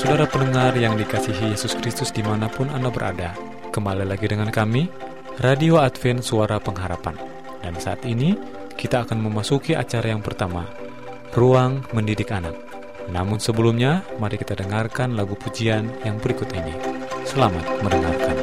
Saudara pendengar yang dikasihi Yesus Kristus dimanapun Anda berada, kembali lagi dengan kami, Radio Advent Suara Pengharapan. Dan saat ini kita akan memasuki acara yang pertama, Ruang Mendidik Anak. Namun sebelumnya, mari kita dengarkan lagu pujian yang berikut ini. Selamat mendengarkan.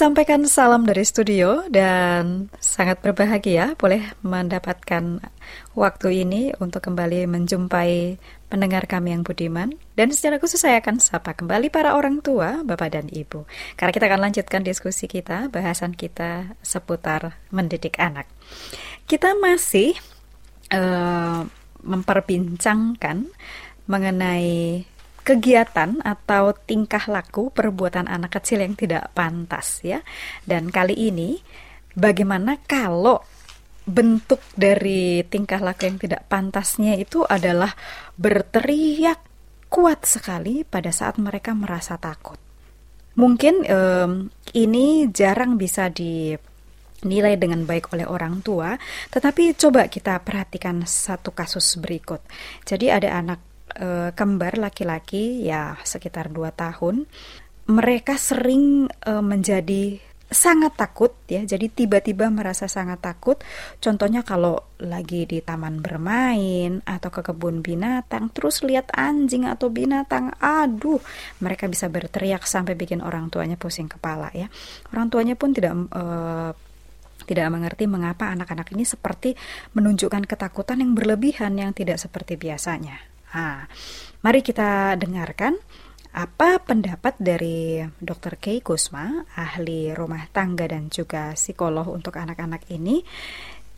sampaikan salam dari studio dan sangat berbahagia boleh mendapatkan waktu ini untuk kembali menjumpai pendengar kami yang budiman. Dan secara khusus saya akan sapa kembali para orang tua, bapak dan ibu. Karena kita akan lanjutkan diskusi kita, bahasan kita seputar mendidik anak. Kita masih memperbincangkan mengenai kegiatan atau tingkah laku perbuatan anak kecil yang tidak pantas, ya. Dan kali ini bagaimana kalau bentuk dari tingkah laku yang tidak pantasnya itu adalah berteriak kuat sekali pada saat mereka merasa takut. Mungkin ini jarang bisa dinilai dengan baik oleh orang tua, tetapi coba kita perhatikan satu kasus berikut. Jadi ada anak kembar laki-laki, ya sekitar 2 tahun. Mereka sering menjadi sangat takut, ya. Jadi tiba-tiba merasa sangat takut. Contohnya kalau lagi di taman bermain atau ke kebun binatang, terus lihat anjing atau binatang, aduh, mereka bisa berteriak sampai bikin orang tuanya pusing kepala, ya. Orang tuanya pun tidak mengerti mengapa anak-anak ini seperti menunjukkan ketakutan yang berlebihan, yang tidak seperti biasanya. Mari kita dengarkan apa pendapat dari Dr. K. Kusma, ahli rumah tangga dan juga psikolog untuk anak-anak ini.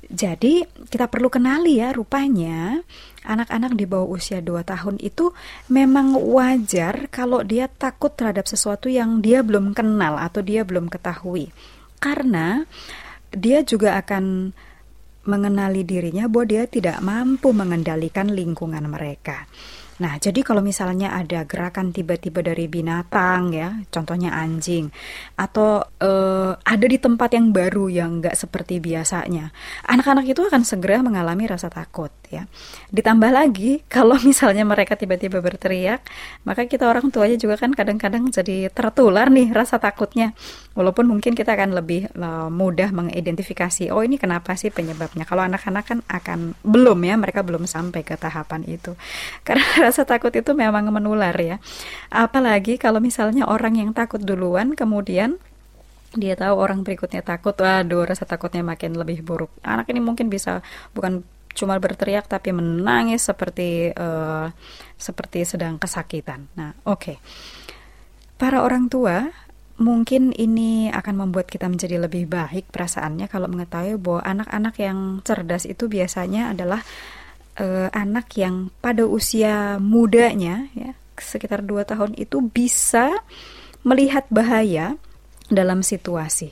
Jadi kita perlu kenali, ya, rupanya anak-anak di bawah usia 2 tahun itu memang wajar kalau dia takut terhadap sesuatu yang dia belum kenal atau dia belum ketahui. Karena dia juga akan mengenali dirinya bahwa dia tidak mampu mengendalikan lingkungan mereka. Nah, jadi kalau misalnya ada gerakan tiba-tiba dari binatang, ya, contohnya anjing, atau ada di tempat yang baru yang nggak seperti biasanya, anak-anak itu akan segera mengalami rasa takut, ya. Ditambah lagi, kalau misalnya mereka tiba-tiba berteriak, maka kita orang tuanya juga kan kadang-kadang jadi tertular nih rasa takutnya. Walaupun mungkin kita akan lebih mudah mengidentifikasi, oh ini kenapa sih penyebabnya. Kalau anak-anak kan akan belum, ya, mereka belum sampai ke tahapan itu. Karena rasa takut itu memang menular, ya. Apalagi kalau misalnya orang yang takut duluan, kemudian dia tahu orang berikutnya takut, waduh, rasa takutnya makin lebih buruk. Anak ini mungkin bisa bukan cuma berteriak tapi menangis seperti sedang kesakitan. Nah, oke. Para orang tua, mungkin ini akan membuat kita menjadi lebih baik perasaannya kalau mengetahui bahwa anak-anak yang cerdas itu biasanya adalah anak yang pada usia mudanya, ya, sekitar 2 tahun itu bisa melihat bahaya dalam situasi.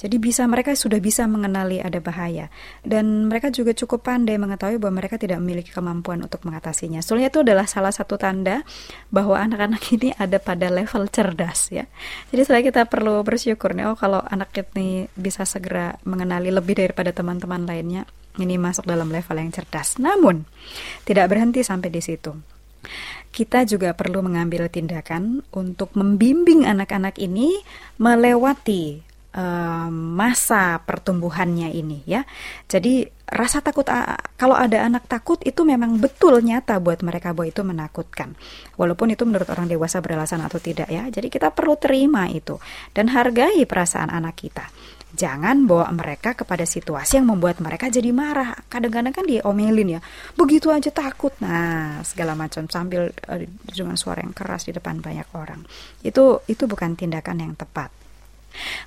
Jadi mereka sudah bisa mengenali ada bahaya, dan mereka juga cukup pandai mengetahui bahwa mereka tidak memiliki kemampuan untuk mengatasinya. Soalnya itu adalah salah satu tanda bahwa anak-anak ini ada pada level cerdas, ya. Jadi setelah kita perlu bersyukur nih, oh kalau anak ini bisa segera mengenali lebih daripada teman-teman lainnya, ini masuk dalam level yang cerdas. Namun, tidak berhenti sampai di situ. Kita juga perlu mengambil tindakan untuk membimbing anak-anak ini melewati masa pertumbuhannya ini, ya. Jadi rasa takut, kalau ada anak takut itu memang betul nyata buat mereka bahwa itu menakutkan, walaupun itu menurut orang dewasa beralasan atau tidak, ya. Jadi kita perlu terima itu dan hargai perasaan anak kita. Jangan bawa mereka kepada situasi yang membuat mereka jadi marah. Kadang-kadang kan diomelin, ya, begitu aja takut, nah segala macam, sambil dengan suara yang keras di depan banyak orang. Itu bukan tindakan yang tepat.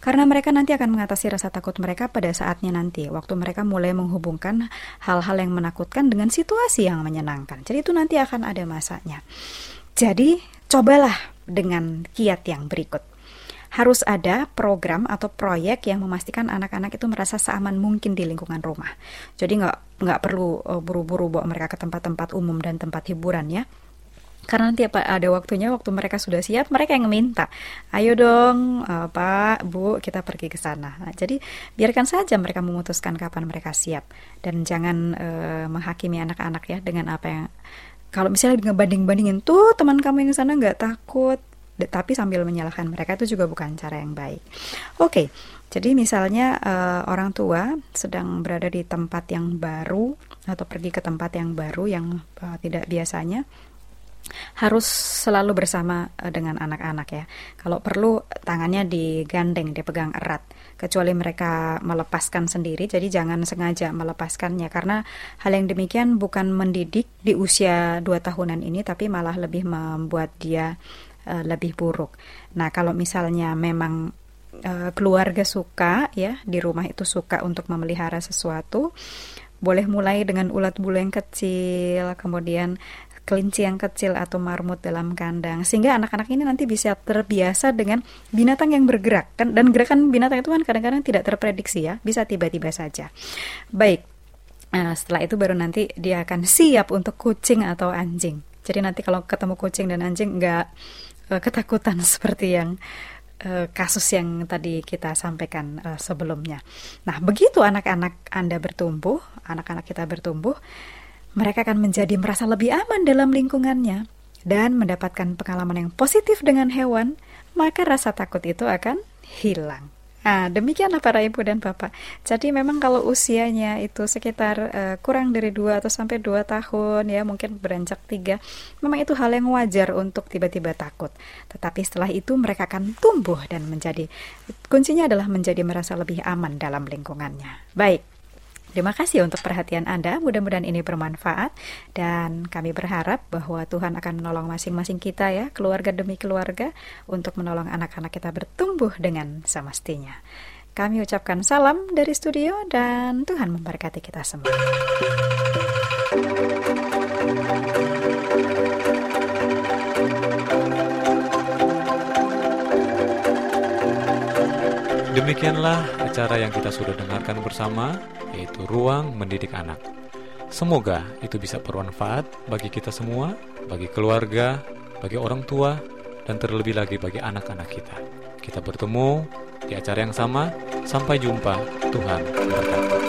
Karena mereka nanti akan mengatasi rasa takut mereka pada saatnya nanti, waktu mereka mulai menghubungkan hal-hal yang menakutkan dengan situasi yang menyenangkan. Jadi itu nanti akan ada masanya. Jadi cobalah dengan kiat yang berikut. Harus ada program atau proyek yang memastikan anak-anak itu merasa seaman mungkin di lingkungan rumah. Jadi nggak perlu buru-buru bawa mereka ke tempat-tempat umum dan tempat hiburan, ya. Karena nanti ada waktunya, waktu mereka sudah siap, mereka yang minta, ayo dong Pak, Bu, kita pergi ke sana. Nah, jadi biarkan saja mereka memutuskan kapan mereka siap. Dan jangan menghakimi anak-anak, ya, dengan apa yang, kalau misalnya ngebanding-bandingin, tuh teman kamu yang sana nggak takut, tapi sambil menyalahkan mereka, itu juga bukan cara yang baik. Oke, jadi misalnya orang tua sedang berada di tempat yang baru atau pergi ke tempat yang baru yang tidak biasanya, harus selalu bersama dengan anak-anak ya. Kalau perlu tangannya digandeng, dipegang erat, kecuali mereka melepaskan sendiri. Jadi jangan sengaja melepaskannya, karena hal yang demikian bukan mendidik di usia 2 tahunan ini, tapi malah lebih membuat dia lebih buruk. Nah, kalau misalnya memang keluarga suka ya, di rumah itu suka untuk memelihara sesuatu, boleh mulai dengan ulat bulu yang kecil, kemudian kelinci yang kecil atau marmut dalam kandang, sehingga anak-anak ini nanti bisa terbiasa dengan binatang yang bergerak kan, dan gerakan binatang itu kan kadang-kadang tidak terprediksi ya, bisa tiba-tiba saja. Baik, nah, setelah itu baru nanti dia akan siap untuk kucing atau anjing. Jadi nanti kalau ketemu kucing dan anjing nggak ketakutan seperti yang kasus yang tadi kita sampaikan sebelumnya. Nah, begitu anak-anak Anda bertumbuh, anak-anak kita bertumbuh, mereka akan menjadi merasa lebih aman dalam lingkungannya dan mendapatkan pengalaman yang positif dengan hewan, maka rasa takut itu akan hilang. Nah, demikianlah para ibu dan bapak. Jadi memang kalau usianya itu sekitar kurang dari 2 atau sampai 2 tahun ya, mungkin beranjak 3, memang itu hal yang wajar untuk tiba-tiba takut. Tetapi setelah itu mereka akan tumbuh dan menjadi, kuncinya adalah menjadi merasa lebih aman dalam lingkungannya. Baik, terima kasih untuk perhatian Anda, mudah-mudahan ini bermanfaat, dan kami berharap bahwa Tuhan akan menolong masing-masing kita ya, keluarga demi keluarga, untuk menolong anak-anak kita bertumbuh dengan semestinya. Kami ucapkan salam dari studio dan Tuhan memberkati kita semua. Demikianlah acara yang kita sudah dengarkan bersama, yaitu Ruang Mendidik Anak. Semoga itu bisa bermanfaat bagi kita semua, bagi keluarga, bagi orang tua, dan terlebih lagi bagi anak-anak kita. Kita bertemu di acara yang sama. Sampai jumpa. Tuhan memberkati.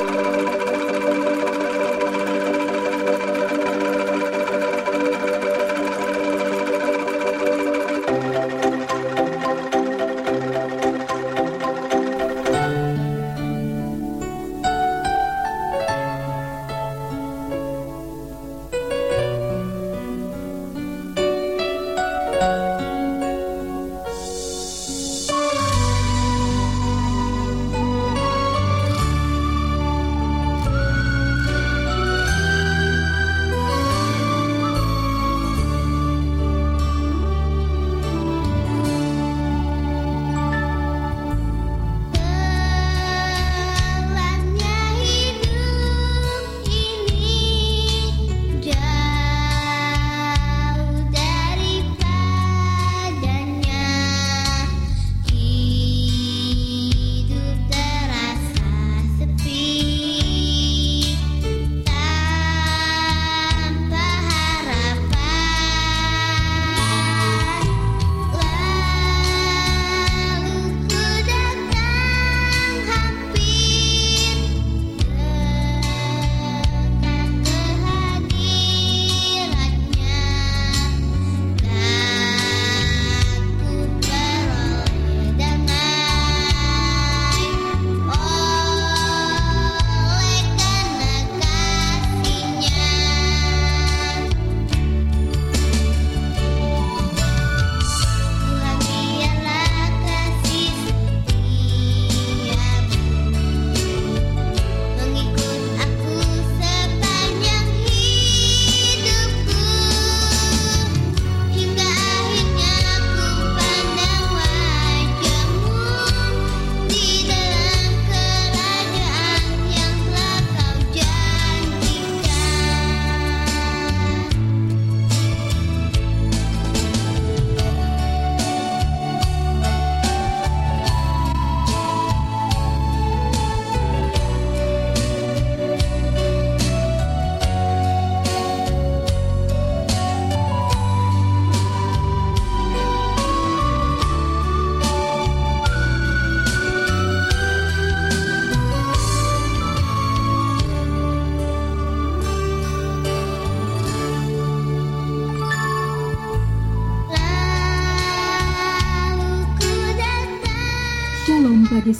Bagi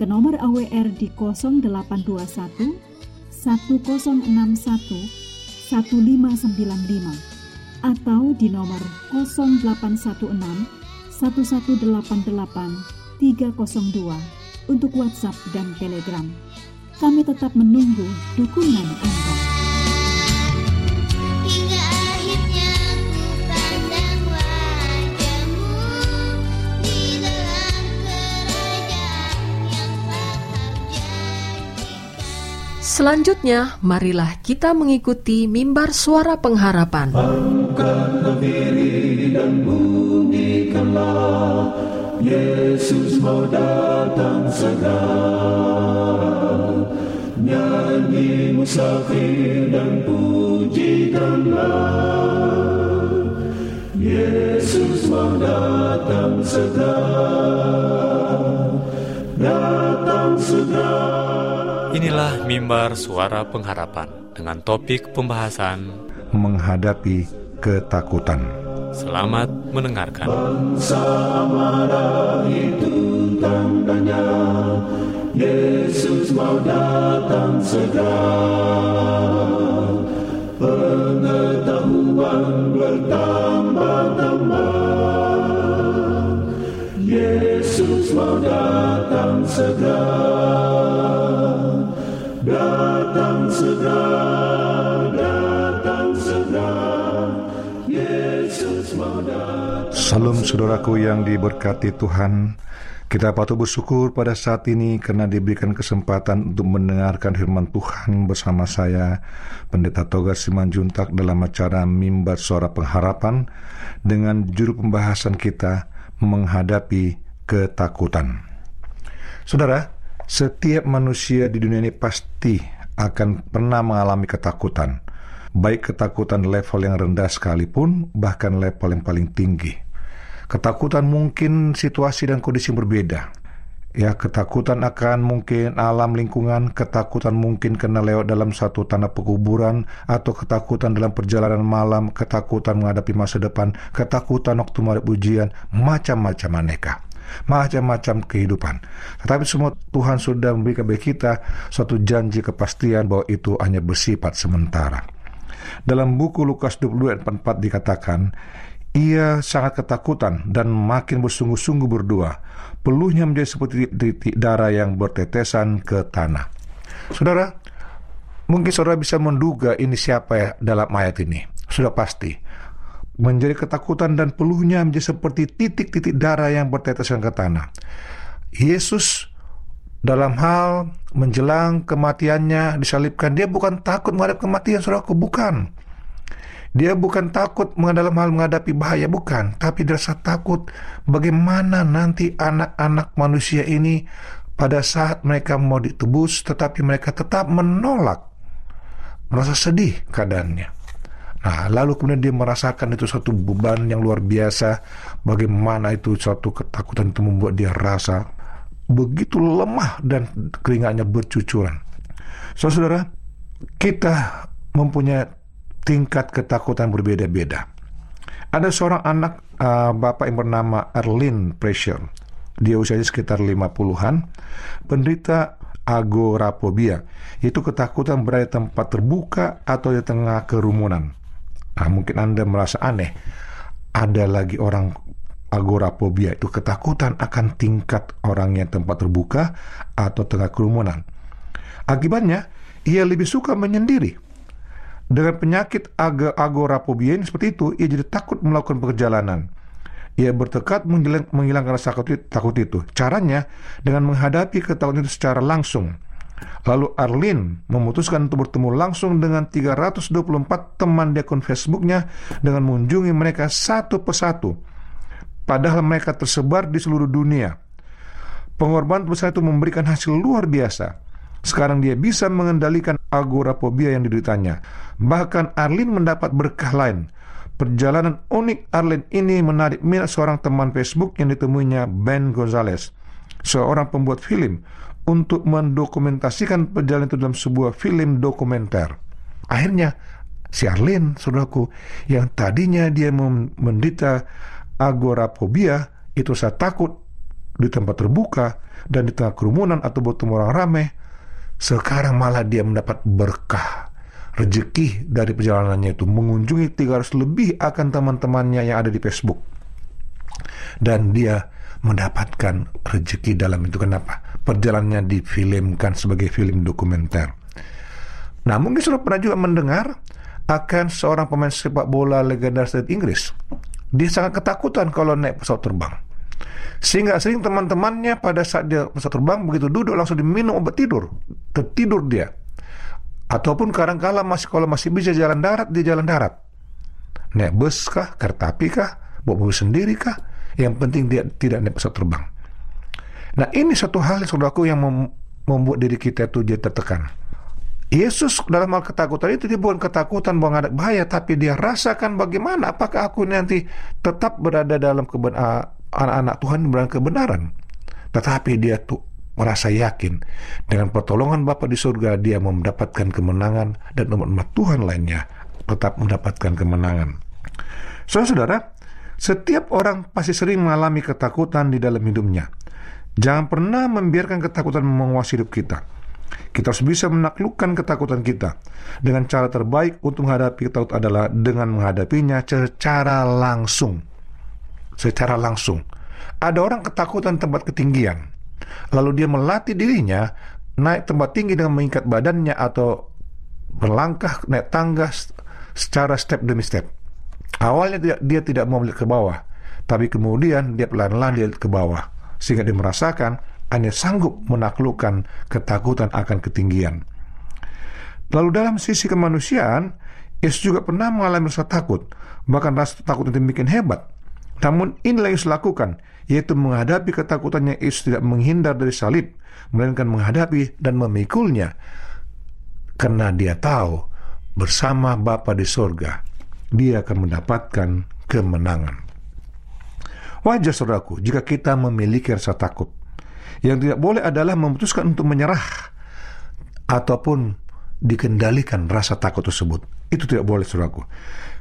ke nomor AWR di 0821 1061 1595 atau di nomor 0816 1188 302 untuk WhatsApp dan Telegram. Kami tetap menunggu dukungan Anda. Selanjutnya, marilah kita mengikuti mimbar suara pengharapan. Bangkanlah diri dan bunyikanlah, Yesus mau datang segera. Nyanyi musafir dan pujikanlah, Yesus mau datang segera. Datang segera. Inilah mimbar suara pengharapan dengan topik pembahasan menghadapi ketakutan. Selamat mendengarkan. Bangsa marah itu tandanya Yesus mau datang segera. Pengetahuan bertambah-tambah, Yesus mau datang segera. Datang segera, Yesus mau datang. Salam saudaraku yang diberkati Tuhan. Kita patut bersyukur pada saat ini karena diberikan kesempatan untuk mendengarkan firman Tuhan bersama saya, Pendeta Toga Simanjuntak, dalam acara Mimbar Suara Pengharapan dengan juru pembahasan kita menghadapi ketakutan. Saudara, setiap manusia di dunia ini pasti akan pernah mengalami ketakutan, baik ketakutan level yang rendah sekalipun, bahkan level yang paling tinggi. Ketakutan mungkin situasi dan kondisi berbeda. Ya, ketakutan akan mungkin alam lingkungan, ketakutan mungkin kena lewat dalam satu tanah pekuburan, atau ketakutan dalam perjalanan malam, ketakutan menghadapi masa depan, ketakutan waktu menghadapi ujian, macam-macam aneka. Macam-macam kehidupan. Tetapi semua Tuhan sudah memberikan bagi kita suatu janji kepastian bahwa itu hanya bersifat sementara. Dalam buku Lukas 22:4 dikatakan, ia sangat ketakutan dan makin bersungguh-sungguh berdoa. Peluhnya menjadi seperti titik darah yang bertetesan ke tanah. Saudara, mungkin saudara bisa menduga ini siapa ya dalam ayat ini. Sudah pasti menjadi ketakutan dan peluhnya menjadi seperti titik-titik darah yang bertetesan ke tanah. Yesus dalam hal menjelang kematiannya disalibkan, dia bukan takut menghadapi kematian, saudaraku, bukan. Dia bukan takut dalam hal menghadapi bahaya, bukan. Tapi dia rasa takut bagaimana nanti anak-anak manusia ini pada saat mereka mau ditebus, tetapi mereka tetap menolak. Merasa sedih keadaannya. Nah, lalu kemudian dia merasakan itu suatu beban yang luar biasa. Bagaimana itu suatu ketakutan itu membuat dia rasa begitu lemah dan keringatnya bercucuran. Saudara, kita mempunyai tingkat ketakutan berbeda-beda. Ada seorang anak bapak yang bernama Erlin Pressure. Dia usianya sekitar 50-an, penderita agorafobia, yaitu ketakutan berada di tempat terbuka atau di tengah kerumunan. Nah, mungkin Anda merasa aneh, ada lagi orang agorafobia, itu ketakutan akan tingkat orang yang tempat terbuka atau tengah kerumunan. Akibatnya, ia lebih suka menyendiri. Dengan penyakit agorafobia ini seperti itu, ia jadi takut melakukan perjalanan. Ia bertekad menghilangkan rasa takut itu. Caranya dengan menghadapi ketakutan itu secara langsung. Lalu Arlin memutuskan untuk bertemu langsung dengan 324 teman di akun Facebooknya dengan mengunjungi mereka satu persatu, padahal mereka tersebar di seluruh dunia. Pengorbanan besar itu memberikan hasil luar biasa. Sekarang dia bisa mengendalikan agorafobia yang dideritanya. Bahkan Arlin mendapat berkah lain. Perjalanan unik Erlin ini menarik minat seorang teman Facebook yang ditemuinya, Ben Gonzalez, seorang pembuat film, untuk mendokumentasikan perjalanan itu dalam sebuah film dokumenter. Akhirnya, si Erlin, saudaraku, yang tadinya dia menderita agorafobia, itu saya takut di tempat terbuka dan di tengah kerumunan atau bertemu orang ramai, sekarang malah dia mendapat berkah. Rezeki dari perjalanannya itu mengunjungi 300 lebih akan teman-temannya yang ada di Facebook. Dan dia mendapatkan rezeki dalam itu. Kenapa? Perjalanannya difilmkan sebagai film dokumenter. Nah, mungkin sudah pernah juga mendengar akan seorang pemain sepak bola legendaris dari Inggris. Dia sangat ketakutan kalau naik pesawat terbang, sehingga sering teman-temannya pada saat dia pesawat terbang, begitu duduk langsung diminum obat tidur. Tertidur dia. Ataupun kadang-kadang kalau masih bisa jalan darat, dia jalan darat. Naik bus kah, kereta api kah, bawa mobil sendiri kah? Yang penting dia tidak naik pesawat terbang. Nah, ini satu hal, saudaraku, yang membuat diri kita itu jadi tertekan. Yesus dalam hal ketakutan itu, dia bukan ketakutan menghadap bahaya, tapi dia rasakan bagaimana, apakah aku nanti tetap berada dalam anak-anak Tuhan berada kebenaran. Tetapi dia tuh merasa yakin dengan pertolongan Bapa di surga, dia mendapatkan kemenangan, dan umat Tuhan lainnya tetap mendapatkan kemenangan. Saudara-saudara, setiap orang pasti sering mengalami ketakutan di dalam hidupnya. Jangan pernah membiarkan ketakutan menguasai hidup kita. Kita harus bisa menaklukkan ketakutan kita. Dengan cara terbaik untuk menghadapi ketakutan adalah dengan menghadapinya secara langsung. Secara langsung. Ada orang ketakutan tempat ketinggian, lalu dia melatih dirinya naik tempat tinggi dengan mengikat badannya atau berlangkah naik tangga secara step demi step. Awalnya dia tidak mau melihat ke bawah, tapi kemudian dia pelan-pelan dia lihat ke bawah, sehingga dia merasakan hanya sanggup menaklukkan ketakutan akan ketinggian. Lalu dalam sisi kemanusiaan, Yesus juga pernah mengalami rasa takut, bahkan rasa takut yang bikin hebat. Namun inilah Yesus lakukan, yaitu menghadapi ketakutannya. Yesus tidak menghindar dari salib, melainkan menghadapi dan memikulnya, karena dia tahu bersama Bapa di surga dia akan mendapatkan kemenangan. Wajar, saudaraku, jika kita memiliki rasa takut. Yang tidak boleh adalah memutuskan untuk menyerah ataupun dikendalikan rasa takut tersebut. Itu tidak boleh, saudaraku,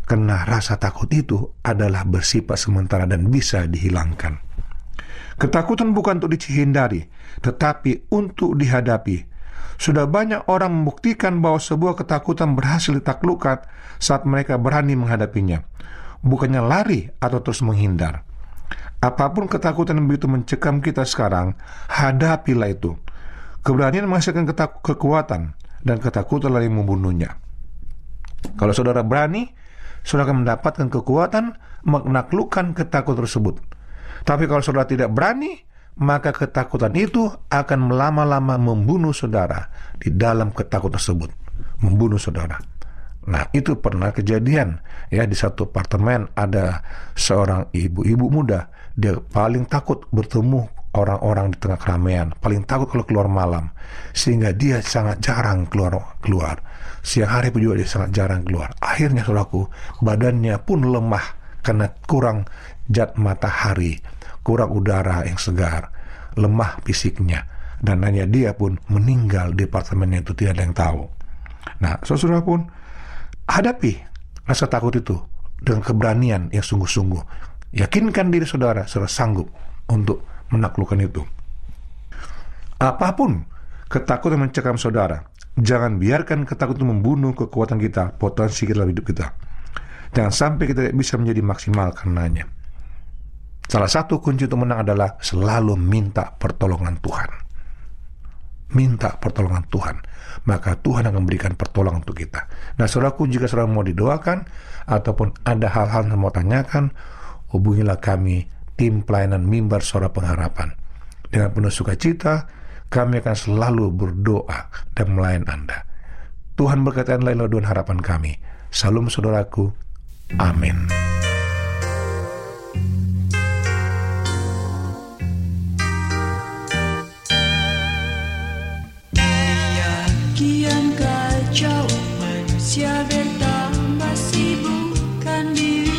karena rasa takut itu adalah bersifat sementara dan bisa dihilangkan. Ketakutan bukan untuk dihindari, tetapi untuk dihadapi. Sudah banyak orang membuktikan bahwa sebuah ketakutan berhasil ditaklukkan saat mereka berani menghadapinya, bukannya lari atau terus menghindar. Apapun ketakutan yang begitu mencekam kita sekarang, hadapilah itu. Keberanian menghasilkan kekuatan, dan ketakutan lari membunuhnya. Kalau saudara berani, saudara akan mendapatkan kekuatan menaklukkan ketakutan tersebut. Tapi kalau saudara tidak berani, maka ketakutan itu akan lama-lama membunuh saudara di dalam ketakutan tersebut, membunuh saudara. Nah, itu pernah kejadian ya, di satu apartemen ada seorang ibu-ibu muda, dia paling takut bertemu orang-orang di tengah keramaian, paling takut kalau keluar malam, sehingga dia sangat jarang keluar. Siang hari pun juga dia sangat jarang keluar. Akhirnya, saudaraku, badannya pun lemah karena kurang zat matahari, kurang udara yang segar, lemah fisiknya, dan hanya dia pun meninggal di apartemennya itu, tidak ada yang tahu. Nah, saudara pun hadapi rasa takut itu dengan keberanian yang sungguh-sungguh. Yakinkan diri saudara sanggup untuk menaklukkan itu. Apapun ketakutan mencekam saudara, jangan biarkan ketakutan membunuh kekuatan kita, potensi kita dalam hidup kita. Jangan sampai kita tidak bisa menjadi maksimal karenanya. Salah satu kunci untuk menang adalah selalu minta pertolongan Tuhan. Minta pertolongan Tuhan, maka Tuhan akan memberikan pertolongan untuk kita. Nah, saudaraku, jika saudara mau didoakan ataupun ada hal-hal yang mau tanyakan, hubungilah kami, tim pelayanan Mimbar Suara Pengharapan. Dengan penuh sukacita, kami akan selalu berdoa dan melayan Anda. Tuhan berkati Anda, lalu harapan kami. Salam, saudaraku. Amin. Dia kian kacau, manusia bertambah sibukkan diri.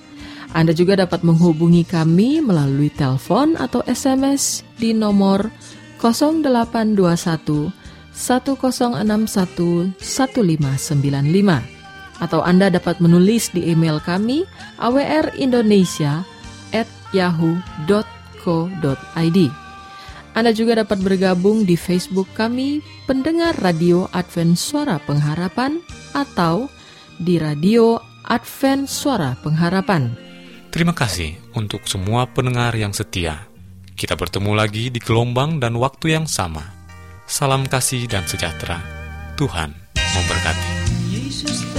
Anda juga dapat menghubungi kami melalui telepon atau SMS di nomor 0821 1061 1595 atau Anda dapat menulis di email kami awrindonesia@yahoo.co.id. Anda juga dapat bergabung di Facebook kami Pendengar Radio Advent Suara Pengharapan atau di Radio Advent Suara Pengharapan. Terima kasih untuk semua pendengar yang setia. Kita bertemu lagi di gelombang dan waktu yang sama. Salam kasih dan sejahtera. Tuhan memberkati.